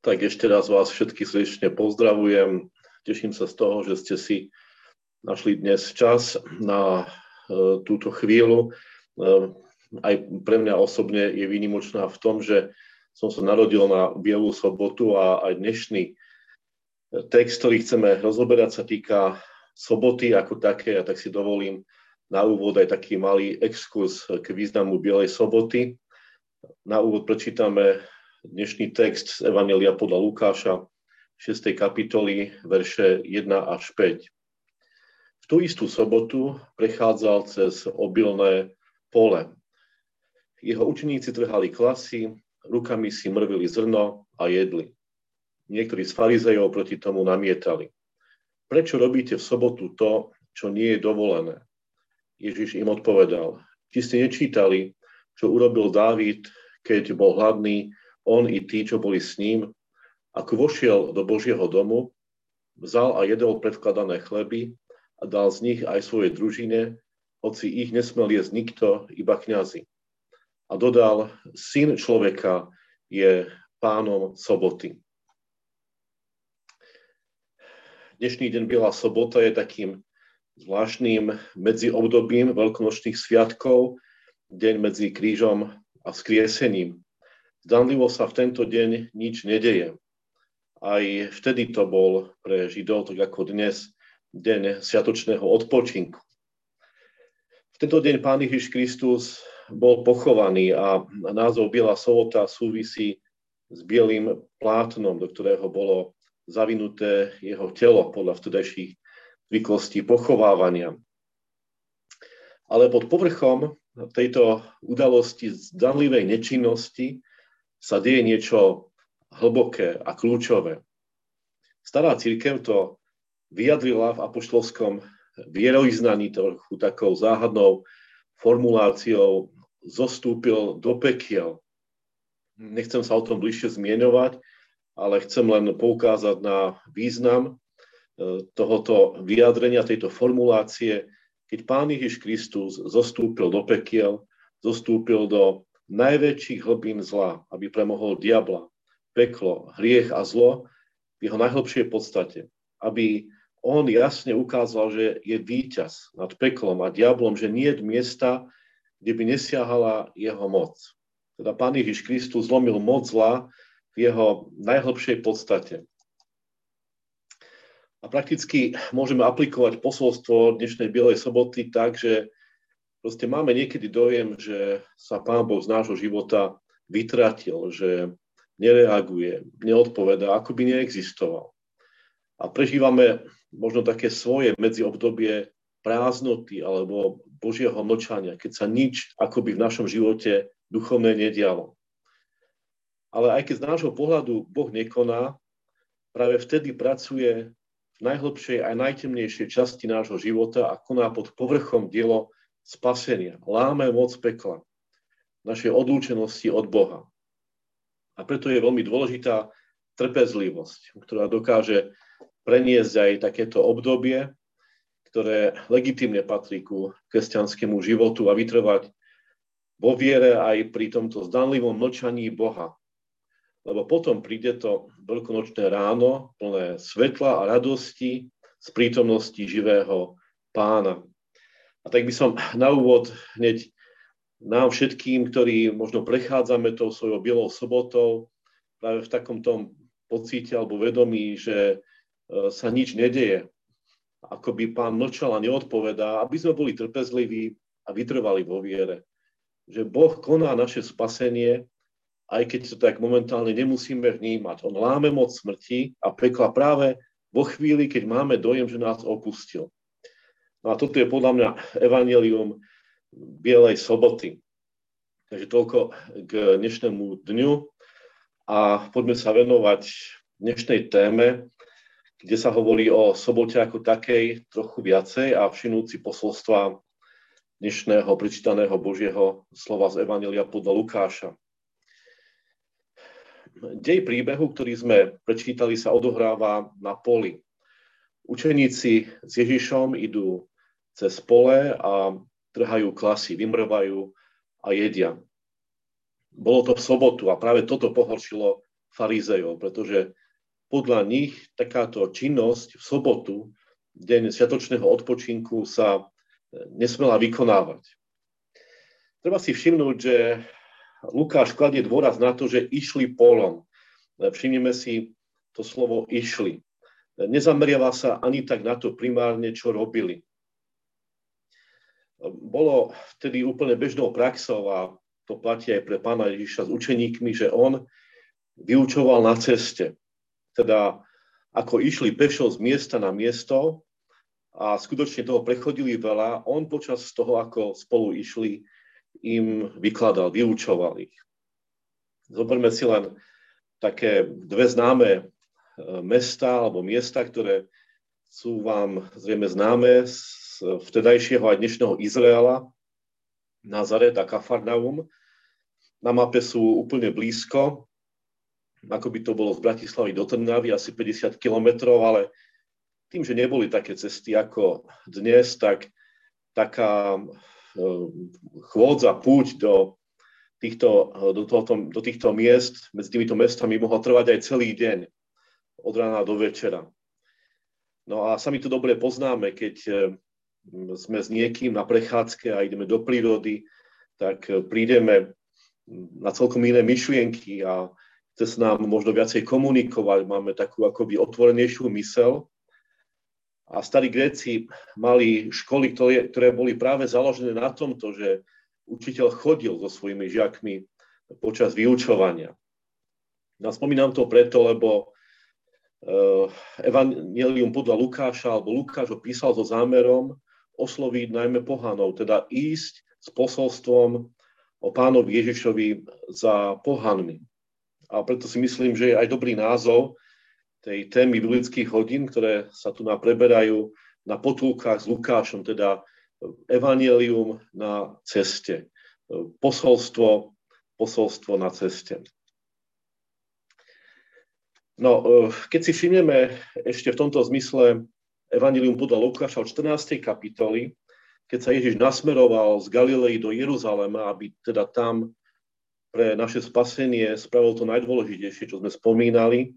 Tak ešte raz vás všetkých srdečne pozdravujem. Teším sa z toho, že ste si našli dnes čas na túto chvíľu. Aj pre mňa osobne je výnimočná v tom, že som sa narodil na Bielu sobotu a aj dnešný text, ktorý chceme rozoberať, sa týka soboty ako také. A tak si dovolím na úvod aj taký malý exkurs k významu Bielej soboty. Na úvod prečítame dnešný text z Evanjelia podľa Lukáša, 6. kapitoly, verše 1 až 5. V tú istú sobotu prechádzal cez obilné pole. Jeho učeníci trhali klasy, rukami si mrvili zrno a jedli. Niektorí z farizejov proti tomu namietali. Prečo robíte v sobotu to, čo nie je dovolené? Ježiš im odpovedal: Či ste nečítali, čo urobil Dávid, keď bol hladný, on i tí, čo boli s ním, ako vošiel do Božieho domu, vzal a jedol predkladané chleby a dal z nich aj svojej družine, hoci ich nesmel jesť nikto, iba kňazi. A dodal: Syn človeka je pánom soboty. Dnešný deň Biela sobota je takým zvláštnym medziobdobím veľkonočných sviatkov, deň medzi krížom a vzkriesením. Zdanlivo sa v tento deň nič nedeje. Aj vtedy to bol pre Židov, tak ako dnes, deň sviatočného odpočinku. V tento deň Pán Ježiš Kristus bol pochovaný a názov Biela sobota súvisí s bielým plátnom, do ktorého bolo zavinuté jeho telo podľa vtedajších zvyklostí pochovávania. Ale pod povrchom tejto udalosti zdanlivej nečinnosti sa deje niečo hlboké a kľúčové. Stará cirkev to vyjadrila v apoštolskom vierovyznaní trochu takou záhadnou formuláciou: zostúpil do pekiel. Nechcem sa o tom bližšie zmieňovať, ale chcem len poukázať na význam tohoto vyjadrenia, tejto formulácie, keď Pán Ježiš Kristus zostúpil do pekiel, zostúpil do najväčších hlbín zla, aby premohol diabla, peklo, hriech a zlo v jeho najhlbšej podstate. Aby on jasne ukázal, že je víťaz nad peklom a diablom, že nie je miesta, kde by nesiahala jeho moc. Teda Pán Ježiš Kristus zlomil moc zla v jeho najhlbšej podstate. A prakticky môžeme aplikovať posolstvo dnešnej Bielej soboty tak, že proste máme niekedy dojem, že sa Pán Boh z nášho života vytratil, že nereaguje, neodpovedá, ako by neexistoval. A prežívame možno také svoje medziobdobie prázdnoty alebo Božieho mlčania, keď sa nič akoby v našom živote duchovné nedialo. Ale aj keď z nášho pohľadu Boh nekoná, práve vtedy pracuje v najhlbšej a najtemnejšej časti nášho života a koná pod povrchom dielo spasenia, láme moc pekla, našej odlúčenosti od Boha. A preto je veľmi dôležitá trpezlivosť, ktorá dokáže preniesť aj takéto obdobie, ktoré legitímne patrí ku kresťanskému životu, a vytrvať vo viere aj pri tomto zdanlivom mlčaní Boha. Lebo potom príde to veľkonočné ráno plné svetla a radosti z prítomnosti živého Pána. A tak by som na úvod hneď nám všetkým, ktorí možno prechádzame tou svojou bielou sobotou, práve v takom tom pocite alebo vedomí, že sa nič nedeje, ako by Pán mlčal a neodpovedá, aby sme boli trpezliví a vytrvali vo viere. Že Boh koná naše spasenie, aj keď to tak momentálne nemusíme vnímať. On láme moc smrti a pekla práve vo chvíli, keď máme dojem, že nás opustil. No a toto je podľa mňa evanjelium Bielej soboty. Takže toľko k dnešnému dňu a poďme sa venovať dnešnej téme, kde sa hovorí o sobote ako takej trochu viacej a všimnúci posolstva dnešného prečítaného Božieho slova z Evanjelia podľa Lukáša. Dej príbehu, ktorý sme prečítali, sa odohráva na poli. Učeníci s Ježišom idú cez pole a trhajú klasy, vymrvajú a jedia. Bolo to v sobotu a práve toto pohoršilo farizejov, pretože podľa nich takáto činnosť v sobotu, deň sviatočného odpočinku, sa nesmela vykonávať. Treba si všimnúť, že Lukáš kladie dôraz na to, že išli polom. Všimnime si to slovo išli. Nezameriava sa ani tak na to primárne, čo robili. Bolo vtedy úplne bežnou praxou, a to platí aj pre pána Ježiša s učeníkmi, že on vyučoval na ceste. Teda ako išli pešo z miesta na miesto a skutočne toho prechodili veľa, on počas toho, ako spolu išli, im vykladal, vyučoval ich. Zoberme si len také dve známe mesta alebo miesta, ktoré sú vám zrejme známe z vtedajšieho aj dnešného Izraela, Nazaret a Kafarnaum. Na mape sú úplne blízko, ako by to bolo z Bratislavy do Trnavy, asi 50 kilometrov, ale tým, že neboli také cesty ako dnes, tak taká chôdza, púť do týchto miest, medzi týmito mestami mohla trvať aj celý deň, od rána do večera. No a sami to dobre poznáme, keď sme s niekým na prechádzke a ideme do prírody, tak prídeme na celkom iné myšlienky a chce sa nám možno viacej komunikovať, máme takú akoby otvorenejšiu myseľ. A starí Gréci mali školy, ktoré boli práve založené na tomto, že učiteľ chodil so svojimi žiakmi počas vyučovania. Ja spomínam to preto, lebo Evanjelium podľa Lukáša, alebo Lukáš ho písal so zámerom osloviť najmä pohanov, teda ísť s posolstvom o pánovi Ježišovi za pohanmi. A preto si myslím, že je aj dobrý názov tej témy biblických hodín, ktoré sa tu preberajú na potulkách s Lukášom, teda Evanjelium na ceste, posolstvo na ceste. No, keď si všimneme ešte v tomto zmysle Evanjelium podľa Lukáša od 14. kapitoly, keď sa Ježiš nasmeroval z Galiley do Jeruzalema, aby teda tam pre naše spasenie spravil to najdôležitejšie, čo sme spomínali,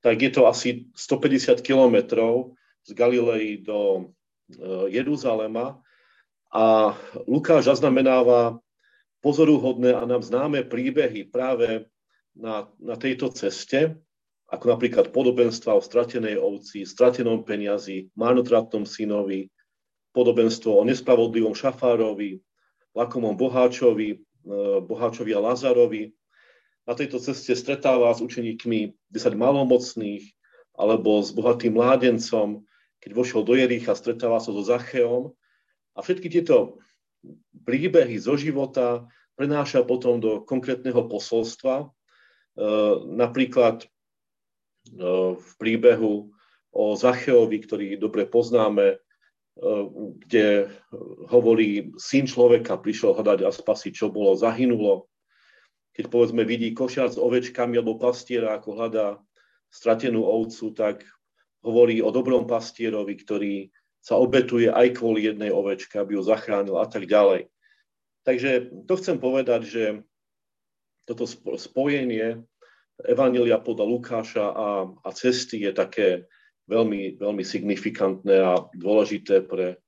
tak je to asi 150 kilometrov z Galiley do Jeruzalema a Lukáš zaznamenáva pozoruhodné a nám známe príbehy práve na tejto ceste, ako napríklad podobenstva o stratenej ovci, stratenom peniazi, marnotratnom synovi, podobenstvo o nespravodlivom šafárovi, lakomom boháčovi a Lazarovi. Na tejto ceste stretáva s učeníkmi 10 malomocných alebo s bohatým mládencom, keď vošiel do Jericha, stretáva sa so Zacheom. A všetky tieto príbehy zo života prenáša potom do konkrétneho posolstva. Napríklad v príbehu o Zacheovi, ktorý dobre poznáme, kde hovorí, syn človeka prišiel hľadať a spasiť, čo bolo zahynulo. Keď povedzme vidí košiar s ovečkami alebo pastiera, ako hľadá stratenú ovcu, tak hovorí o dobrom pastierovi, ktorý sa obetuje aj kvôli jednej ovečke, aby ju zachránil a tak ďalej. Takže to chcem povedať, že toto spojenie Evanjelia podľa Lukáša a cesty je také veľmi, veľmi signifikantné a dôležité pre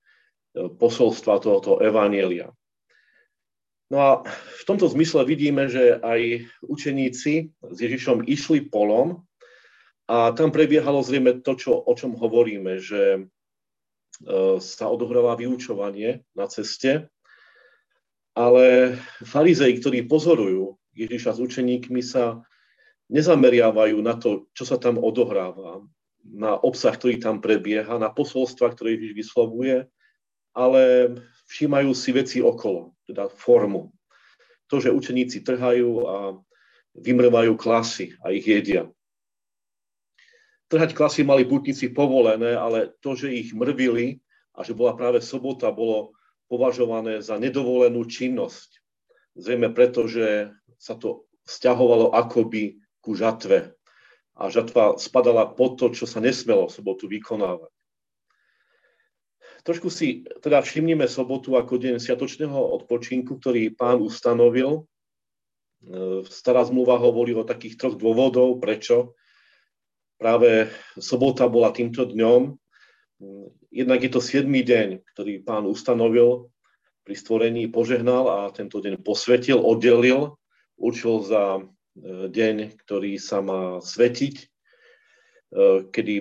posolstva tohoto Evanjelia. No a v tomto zmysle vidíme, že aj učeníci s Ježišom išli polom a tam prebiehalo zrejme to, o čom hovoríme, že sa odohráva vyučovanie na ceste, ale farizei, ktorí pozorujú Ježiša s učeníkmi, sa nezameriavajú na to, čo sa tam odohráva, na obsah, ktorý tam prebieha, na posolstva, ktoré Ježiš vyslovuje, ale všímajú si veci okolo, teda formu. To, že učeníci trhajú a vymrvajú klasy a ich jedia. Trhať klasy mali pútnici povolené, ale to, že ich mrvili a že bola práve sobota, bolo považované za nedovolenú činnosť. Zrejme preto, že sa to vzťahovalo akoby ku žatve. A žatva spadala pod to, čo sa nesmelo v sobotu vykonávať. Trošku si teda všimnime sobotu ako deň sviatočného odpočinku, ktorý pán ustanovil Stará zmluva hovorí o takých troch dôvodov, prečo práve sobota bola týmto dňom. Jednak je to 7. deň, ktorý Pán ustanovil pri stvorení, požehnal a tento deň posvetil, oddelil, určil za deň, ktorý sa má svetiť, kedy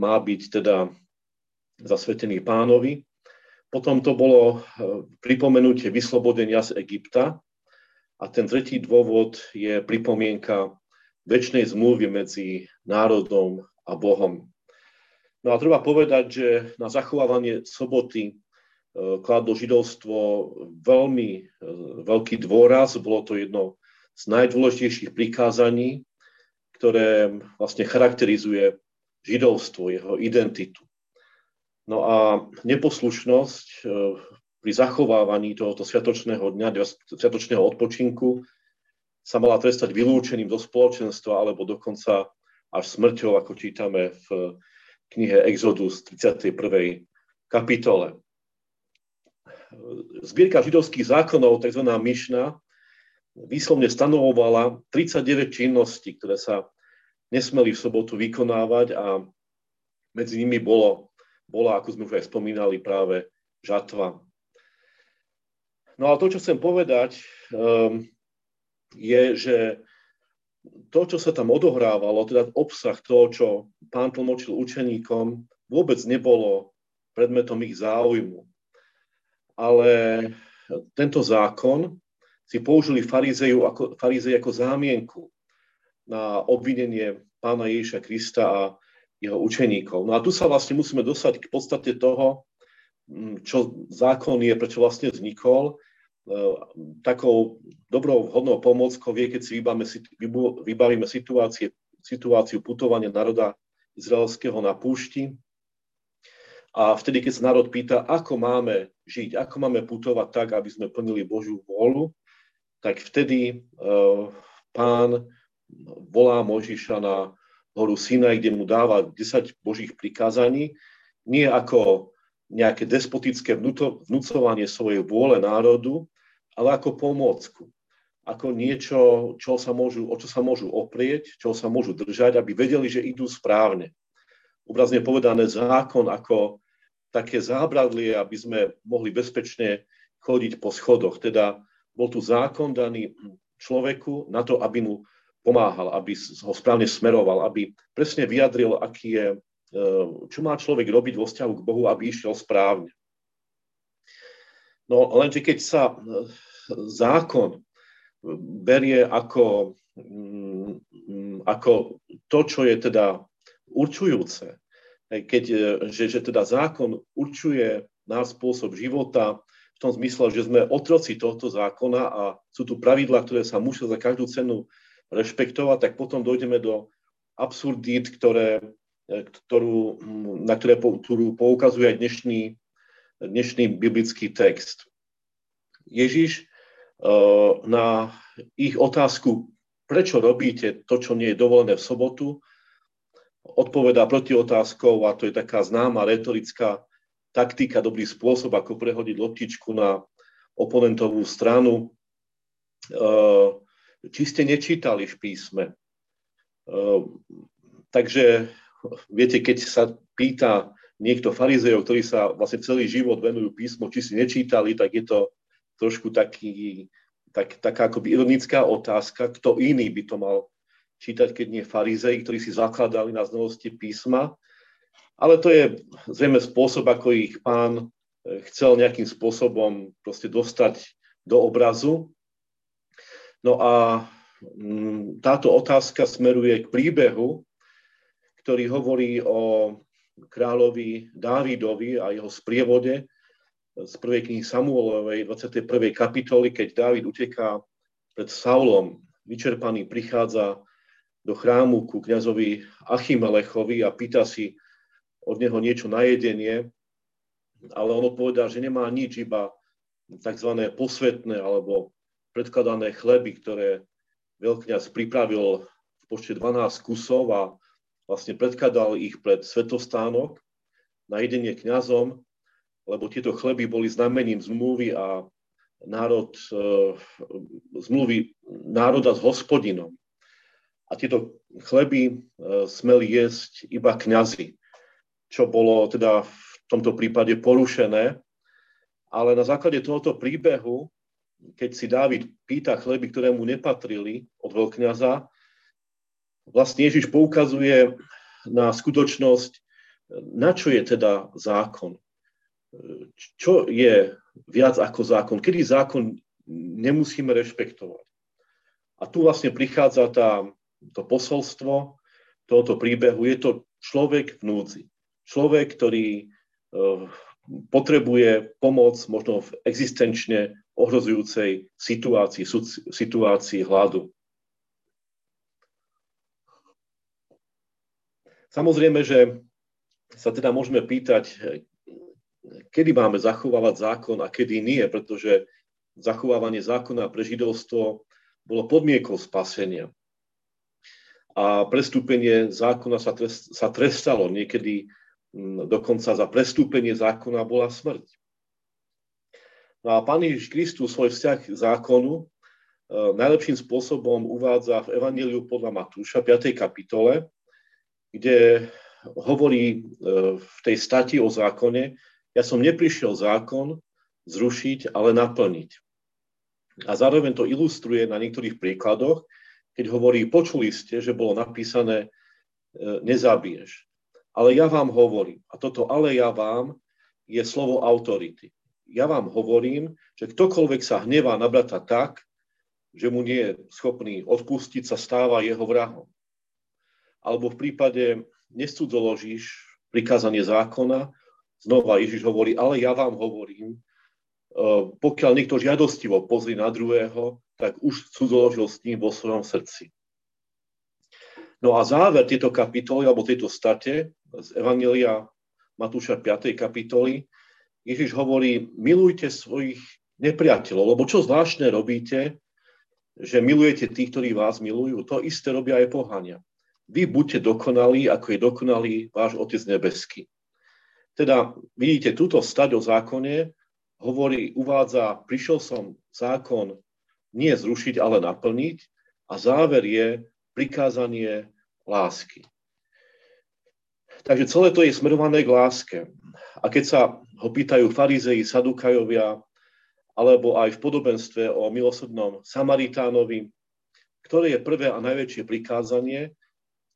má byť teda zasvetený Pánovi. Potom to bolo pripomenutie vyslobodenia z Egypta a ten tretí dôvod je pripomienka večnej zmluvy medzi národom a Bohom. No a treba povedať, že na zachovávanie soboty kladlo židovstvo veľmi veľký dôraz. Bolo to jedno z najdôležitejších prikázaní, ktoré vlastne charakterizuje židovstvo, jeho identitu. No a neposlušnosť pri zachovávaní tohoto sviatočného dňa, sviatočného odpočinku sa mala trestať vylúčením zo spoločenstva alebo dokonca až smrťou, ako čítame v knihe Exodus 31. kapitole. Zbierka židovských zákonov, tzv. Mišna, výslovne stanovovala 39 činností, ktoré sa nesmeli v sobotu vykonávať a medzi nimi bola, ako sme už aj spomínali, práve žatva. No a to, čo chcem povedať, je, že to, čo sa tam odohrávalo, teda obsah toho, čo Pán tlmočil učeníkom, vôbec nebolo predmetom ich záujmu. Ale tento zákon si použili farizei ako zámienku na obvinenie Pána Ježiša Krista a jeho učeníkov. No a tu sa vlastne musíme dostať k podstate toho, čo zákon je, prečo vlastne vznikol. Takou dobrou vhodnou pomôckou je, keď si vybavíme situáciu putovania národa izraelského na púšti. A vtedy, keď sa národ pýta, ako máme žiť, ako máme putovať tak, aby sme plnili Božiu vôľu, tak vtedy Pán volá Mojžiša na horu Sinaj, kde mu dáva 10 Božích prikázaní, nie ako nejaké despotické vnúcovanie svojej vôle národu, ale ako pomôcku, ako niečo, o čo sa môžu oprieť, čo sa môžu držať, aby vedeli, že idú správne. Obrazne povedané, zákon ako také zábradlie, aby sme mohli bezpečne chodiť po schodoch. Teda bol tu zákon daný človeku na to, aby mu pomáhal, aby ho správne smeroval, aby presne vyjadril, čo má človek robiť vo vzťahu k Bohu, aby išiel správne. No lenže keď sa zákon berie ako to, čo je teda určujúce, že teda zákon určuje náš spôsob života v tom zmysle, že sme otroci tohto zákona a sú tu pravidlá, ktoré sa musia za každú cenu rešpektovať, tak potom dojdeme do absurdít, na ktorú poukazuje aj dnešný biblický text. Ježiš na ich otázku, prečo robíte to, čo nie je dovolené v sobotu, odpovedá proti otázkou, a to je taká známa retorická taktika, dobrý spôsob, ako prehodiť loptičku na oponentovú stranu. Či ste nečítali v písme. Takže, viete, keď sa pýta niekto farizejov, ktorí sa vlastne celý život venujú písmu, či si nečítali, tak je to trošku taká akoby ironická otázka, kto iný by to mal čítať, keď nie farizei, ktorí si zakladali na znalosti písma. Ale to je zrejme spôsob, ako ich Pán chcel nejakým spôsobom proste dostať do obrazu. No a táto otázka smeruje k príbehu, ktorý hovorí o kráľovi Dávidovi a jeho sprievode z 1. knihy Samuelovej 21. kapitoly, keď Dávid uteká pred Saulom. Vyčerpaný prichádza do chrámu ku kňazovi Achimelechovi a pýta si od neho niečo na jedenie, ale on odpovedá, že nemá nič, iba tzv. Posvetné alebo predkladané chleby, ktoré veľkňaz pripravil v počte 12 kusov a vlastne predkladal ich pred svetostánok na jedenie kňazom, lebo tieto chleby boli znamením zmluvy a národ, zmluvy národa s hospodinom. A tieto chleby smeli jesť iba kňazi, čo bolo teda v tomto prípade porušené. Ale na základe tohoto príbehu, keď si Dávid pýta chleby, ktoré mu nepatrili od veľkňaza, vlastne Ježiš poukazuje na skutočnosť, na čo je teda zákon. Čo je viac ako zákon? Kedy zákon nemusíme rešpektovať? A tu vlastne prichádza to posolstvo tohoto príbehu. Je to človek v núdzi. Človek, ktorý potrebuje pomoc možno v existenčne ohrozujúcej situácii hladu. Samozrejme, že sa teda môžeme pýtať, kedy máme zachovávať zákon a kedy nie, pretože zachovávanie zákona pre židovstvo bolo podmienkou spasenia. A prestúpenie zákona sa trestalo. Niekedy dokonca za prestúpenie zákona bola smrť. No a Pán Ježiš Kristus svoj vzťah k zákonu najlepším spôsobom uvádza v Evanjeliu podľa Matúša, 5. kapitole, kde hovorí v tej stati o zákone: ja som neprišiel zákon zrušiť, ale naplniť. A zároveň to ilustruje na niektorých príkladoch, keď hovorí: počuli ste, že bolo napísané, nezabiješ. Ale ja vám hovorím, a toto ale ja vám je slovo autority. Ja vám hovorím, že ktokoľvek sa hnevá na brata tak, že mu nie je schopný odpustiť, sa stáva jeho vrahom. Alebo v prípade nescudzoložíš prikázanie zákona, znova Ježiš hovorí: ale ja vám hovorím, pokiaľ niekto žiadostivo pozrie na druhého, tak už cudzoložil s ním vo svojom srdci. No a záver tejto kapitoly, alebo tejto state z Evanjelia Matúša 5. kapitoly, Ježiš hovorí: milujte svojich nepriateľov, lebo čo zvláštne robíte, že milujete tých, ktorí vás milujú, to isté robia aj pohania. Vy buďte dokonalí, ako je dokonalý váš Otec nebeský. Teda vidíte, túto stať o zákone uvádza: prišiel som zákon nie zrušiť, ale naplniť, a záver je prikázanie lásky. Takže celé to je smerované k láske. A keď sa ho pýtajú farizei, sadukajovia, alebo aj v podobenstve o milosrdnom Samaritánovi, ktoré je prvé a najväčšie prikázanie,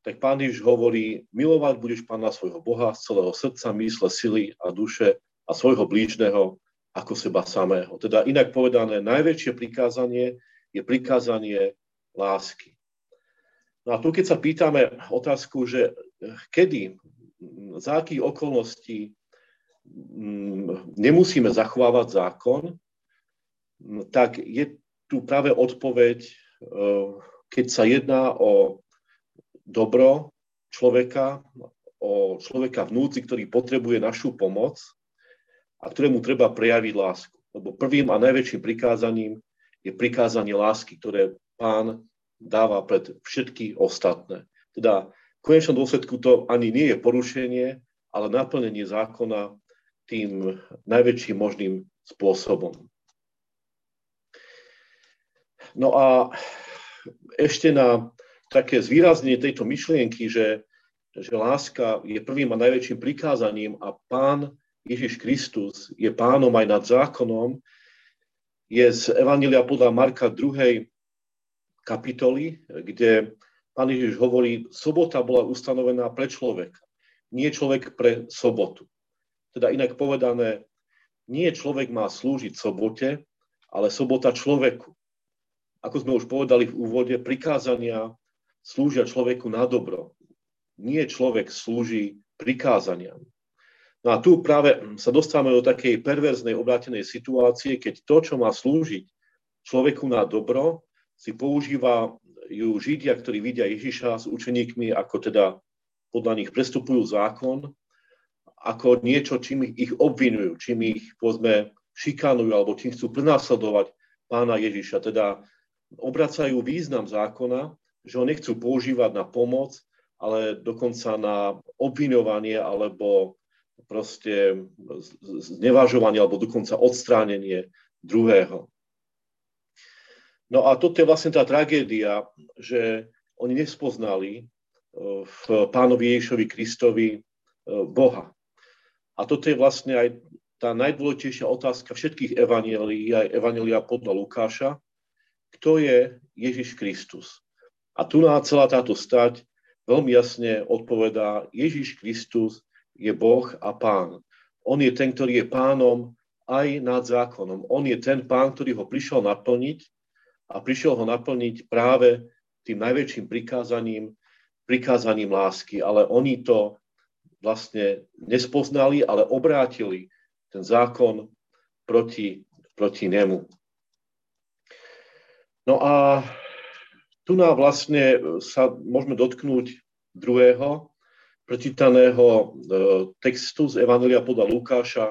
tak Pán Ježiš hovorí: milovať budeš Pána svojho Boha z celého srdca, mysle, sily a duše a svojho blížneho ako seba samého. Teda inak povedané, najväčšie prikázanie je prikázanie lásky. No a tu, keď sa pýtame otázku, že kedy, za akých okolností nemusíme zachovávať zákon, tak je tu práve odpoveď, keď sa jedná o dobro človeka, o človeka v núdzi, ktorý potrebuje našu pomoc a ktorému treba prejaviť lásku. Lebo prvým a najväčším prikázaním je prikázanie lásky, ktoré Pán dáva pred všetky ostatné. Teda v konečnom dôsledku to ani nie je porušenie, ale naplnenie zákona tým najväčším možným spôsobom. No a ešte na také zvýraznenie tejto myšlienky, že láska je prvým a najväčším prikázaním a Pán Ježiš Kristus je pánom aj nad zákonom, je z Evanjelia podľa Marka 2. kapitoly, kde Pán Ježiš hovorí: sobota bola ustanovená pre človeka, nie človek pre sobotu. Teda inak povedané, nie človek má slúžiť sobote, ale sobota človeku. Ako sme už povedali v úvode, prikázania slúžia človeku na dobro. Nie človek slúži prikázaniam. No a tu práve sa dostávame do takej perverznej, obrátenej situácie, keď to, čo má slúžiť človeku na dobro, si používajú Židia, ktorí vidia Ježiša s učeníkmi, ako teda podľa nich prestupujú zákon, ako niečo, čím ich obvinujú, čím ich, povedzme, šikanujú, alebo čím chcú prenasledovať Pána Ježiša. Teda obracajú význam zákona, že ho nechcú používať na pomoc, ale dokonca na obviňovanie alebo proste znevažovanie alebo dokonca odstránenie druhého. No a toto je vlastne tá tragédia, že oni nespoznali v Pánovi Ježišovi Kristovi Boha. A toto je vlastne aj tá najdôležitejšia otázka všetkých evanielií, aj Evanjelia podľa Lukáša, kto je Ježiš Kristus. A tu na celá táto stať veľmi jasne odpovedá, Ježiš Kristus je Boh a Pán. On je ten, ktorý je Pánom aj nad zákonom. On je ten Pán, ktorý ho prišiel naplniť, a prišiel ho naplniť práve tým najväčším prikázaním lásky. Ale oni to vlastne nespoznali, ale obrátili ten zákon proti nemu. No a tu nám vlastne sa môžeme dotknúť druhého prečítaného textu z Evanjelia podľa Lukáša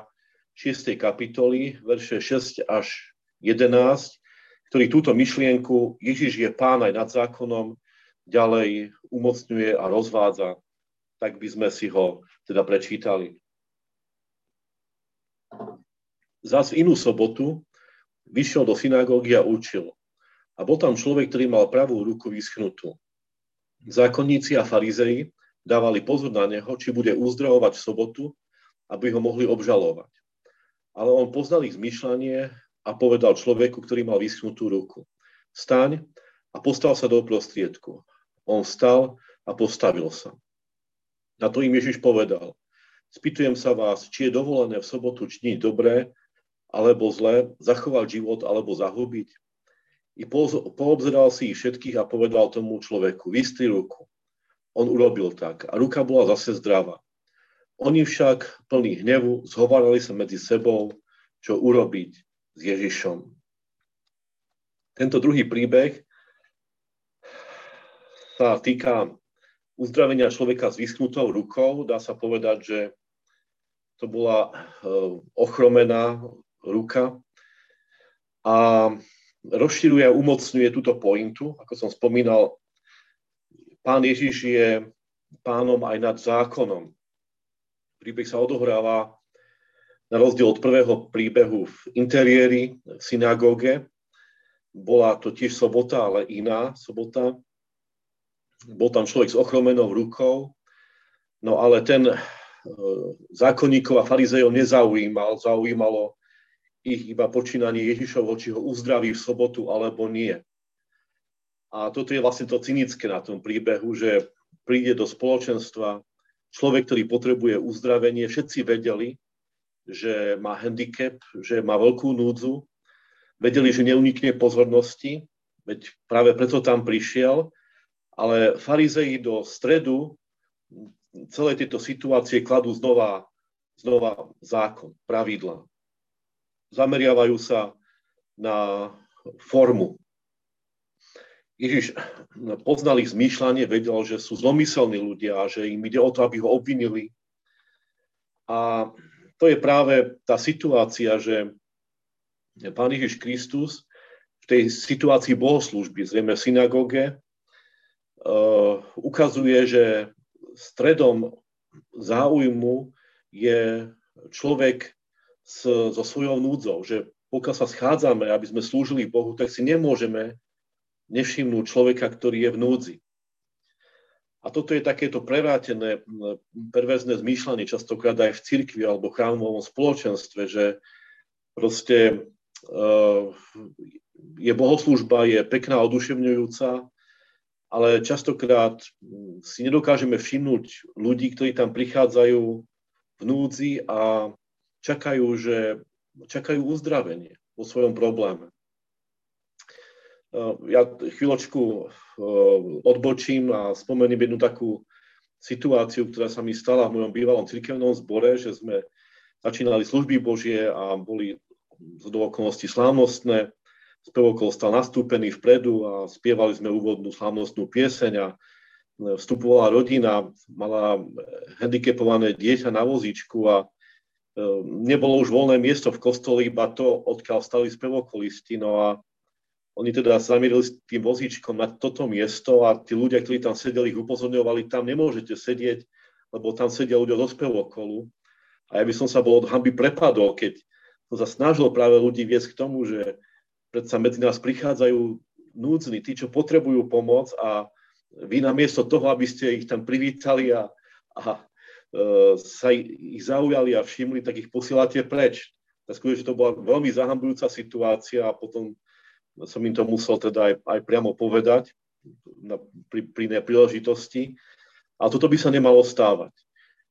6. kapitoly, verše 6 až 11, ktorý túto myšlienku Ježiš je Pán aj nad zákonom ďalej umocňuje a rozvádza. Tak by sme si ho teda prečítali. Zas v inú sobotu vyšiel do synagógy a učil. A bol tam človek, ktorý mal pravú ruku vyschnutú. Zákonníci a farizei dávali pozor na neho, či bude uzdravovať v sobotu, aby ho mohli obžalovať. Ale on poznal ich zmyšľanie a povedal človeku, ktorý mal vyschnutú ruku. Staň a postav sa do prostriedku. On vstal a postavil sa. Na to im Ježiš povedal, spýtujem sa vás, či je dovolené v sobotu činiť dobré, alebo zlé, zachovať život, alebo zahubiť. I poobzeral si ich všetkých a povedal tomu človeku, vystri ruku. On urobil tak a ruka bola zase zdravá. Oni však plní hnevu zhovárali sa medzi sebou, čo urobiť s Ježišom. Tento druhý príbeh sa týka uzdravenia človeka s vyschnutou rukou. Dá sa povedať, že to bola ochromená ruka a rozširuje a umocňuje túto pointu. Ako som spomínal, Pán Ježiš je Pánom aj nad zákonom. Príbeh sa odohráva na rozdiel od prvého príbehu v interiéri, v synagóge. Bola to tiež sobota, ale iná sobota. Bol tam človek s ochromenou rukou, no ale ten zákonníkov a farizejov nezaujímal. Zaujímalo ich iba počínanie Ježišovho, či ho uzdraví v sobotu, alebo nie. A toto je vlastne to cynické na tom príbehu, že príde do spoločenstva človek, ktorý potrebuje uzdravenie. Všetci vedeli, že má handicap, že má veľkú núdzu. Vedeli, že neunikne pozornosti, veď práve preto tam prišiel, ale farizei do stredu celej tejto situácie kladú znova zákon, pravidlá. Zameriavajú sa na formu. Ježiš poznal ich zmýšľanie, vedel, že sú zlomyselní ľudia, že im ide o to, aby ho obvinili. A to je práve tá situácia, že Pán Ježiš Kristus v tej situácii bohoslúžby, zrejme v synagóge, ukazuje, že stredom záujmu je človek so svojou núdzou, že pokiaľ sa schádzame, aby sme slúžili Bohu, tak si nemôžeme nevšimnúť človeka, ktorý je v núdzi. A toto je takéto prevrátené, perverzné zmýšľanie častokrát aj v cirkvi alebo chrámovom spoločenstve, že proste je bohoslúžba, je pekná, oduševňujúca, ale častokrát si nedokážeme všimnúť ľudí, ktorí tam prichádzajú v núdzi a čakajú uzdravenie vo svojom probléme. Ja chvíľočku odbočím a spomeniem jednu takú situáciu, ktorá sa mi stala v mojom bývalom cirkevnom zbore, že sme začínali služby Božie a boli do okolností slávnostné. Spevokol stal nastúpený vpredu a spievali sme úvodnú slávnostnú pieseň a vstupovala rodina, mala handicapované dieťa na vozíčku a nebolo už voľné miesto v kostole, iba to, odkiaľ stali spevokolisti. No a oni teda zamierili s tým vozíčkom na toto miesto a tí ľudia, ktorí tam sedeli, ich upozorňovali, tam nemôžete sedieť, lebo tam sedia ľudia do spevokolu. A ja by som sa bol od hanby prepadol, keď to sa snažilo práve ľudí viesť k tomu, že predsa medzi nás prichádzajú núdzni, tí, čo potrebujú pomoc a vy namiesto toho, aby ste ich tam privítali a sa ich zaujali a všimli, tak ich posielate preč. Tak skutočne to bola veľmi zahanbujúca situácia a potom som im to musel teda aj priamo povedať pri nepríležitosti. A toto by sa nemalo stávať.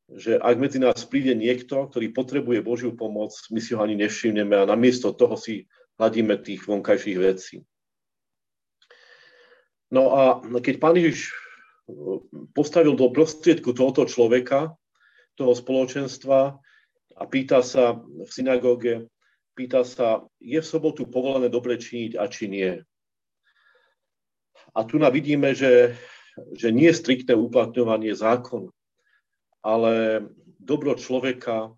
Že ak medzi nás príde niekto, ktorý potrebuje Božiu pomoc, my si ho ani nevšimneme a namiesto toho si hľadíme tých vonkajších vecí. No a keď Pán Ježiš postavil do prostriedku tohoto človeka, toho spoločenstva a pýta sa v synagóge, je v sobotu povolené dobre činiť a či nie. A tu vidíme, že nie je striktné uplatňovanie zákona, ale dobro človeka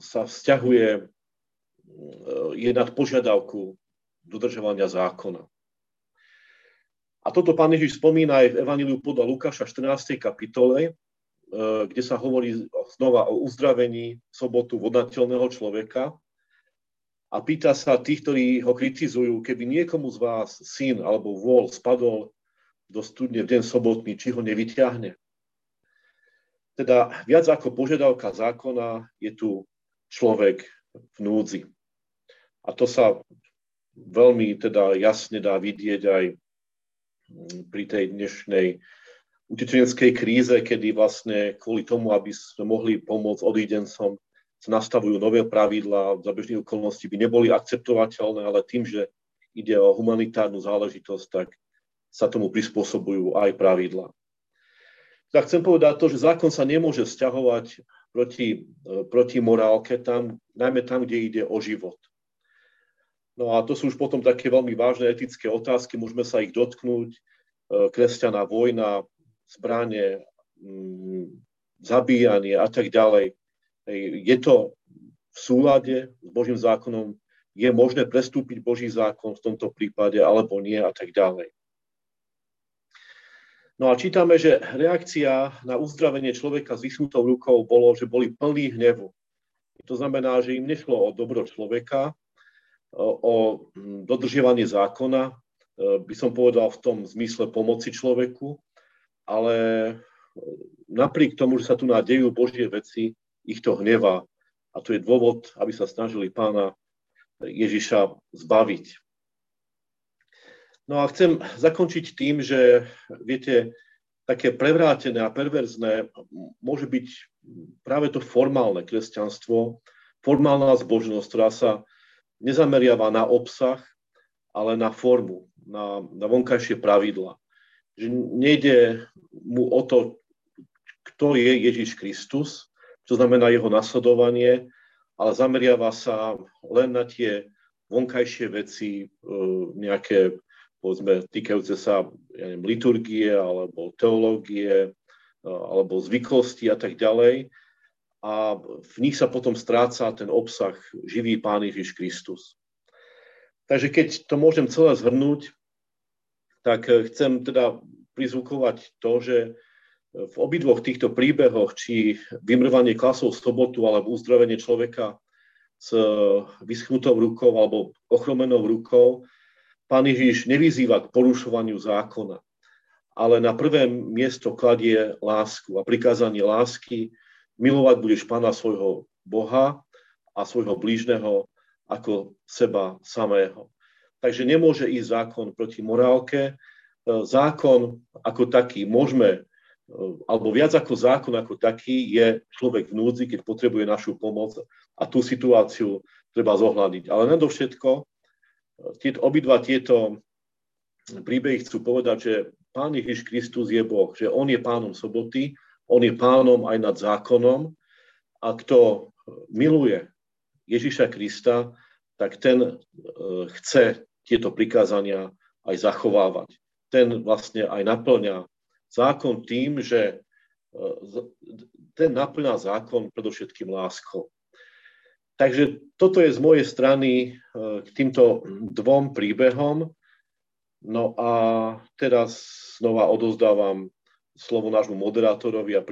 sa vzťahuje nad požiadavku dodržovania zákona. A toto Pán Ježiš spomína aj v Evanjeliu podľa Lukáša 14. kapitole, kde sa hovorí znova o uzdravení v sobotu vodnateľného človeka a pýta sa tých, ktorí ho kritizujú, keby niekomu z vás syn alebo vôľ spadol do studne v deň sobotný, či ho nevyťahne. Teda viac ako požiadavka zákona je tu človek v núdzi. A to sa veľmi teda jasne dá vidieť aj pri tej dnešnej utečeneckej kríze, kedy vlastne kvôli tomu, aby sme mohli pomôcť odídencom, sa nastavujú nové pravidlá, za bežných okolností by neboli akceptovateľné, ale tým, že ide o humanitárnu záležitosť, tak sa tomu prispôsobujú aj pravidlá. Tak chcem povedať to, že zákon sa nemôže vzťahovať proti morálke, najmä tam, kde ide o život. No a to sú už potom také veľmi vážne etické otázky, môžeme sa ich dotknúť. Kresťaná vojna, zbranie, zabíjanie a tak ďalej. Je to v súlade s Božím zákonom? Je možné prestúpiť Boží zákon v tomto prípade alebo nie a tak ďalej. No a čítame, že reakcia na uzdravenie človeka s vysnutou rukou bolo, že boli plní hnevu. To znamená, že im nešlo o dobro človeka, o dodržiavanie zákona, by som povedal v tom zmysle pomoci človeku, ale napriek tomu, že sa tu nádejú Božie veci, ich to hnevá. A to je dôvod, aby sa snažili Pána Ježiša zbaviť. No a chcem zakončiť tým, že viete, také prevrátené a perverzné môže byť práve to formálne kresťanstvo, formálna zbožnosť, ktorá sa nezameriava na obsah, ale na formu, na vonkajšie pravidla. Že nejde mu o to, kto je Ježiš Kristus, čo znamená jeho nasledovanie, ale zameriava sa len na tie vonkajšie veci, nejaké povedzme, týkajúce sa liturgie, alebo teológie, alebo zvyklosti a tak ďalej. A v nich sa potom stráca ten obsah živý Pán Ježiš Kristus. Takže keď to môžem celé zhrnúť, tak chcem teda prizvukovať to, že v obidvoch týchto príbehoch, či vymrvanie klasov v sobotu, alebo uzdravenie človeka s vyschnutou rukou, alebo ochromenou rukou, Pán Ježiš nevyzýva k porušovaniu zákona, ale na prvé miesto kladie lásku a prikázanie lásky. Milovať budeš Pána svojho Boha a svojho blížneho ako seba samého. Takže nemôže ísť zákon proti morálke. Zákon ako taký môžeme, alebo viac ako zákon ako taký, je človek v núdzi, keď potrebuje našu pomoc a tú situáciu treba zohľadniť. Ale nadovšetko, Obidva tieto príbehy chcú povedať, že Pán Ježiš Kristus je Boh, že On je pánom soboty, On je pánom aj nad zákonom a kto miluje Ježiša Krista, tak ten chce tieto prikázania aj zachovávať. Ten vlastne aj naplňa zákon tým, že ten naplňa zákon predovšetkým láskou. Takže toto je z mojej strany k týmto dvom príbehom. No a teraz znova odovzdávam slovo nášmu moderátorovi a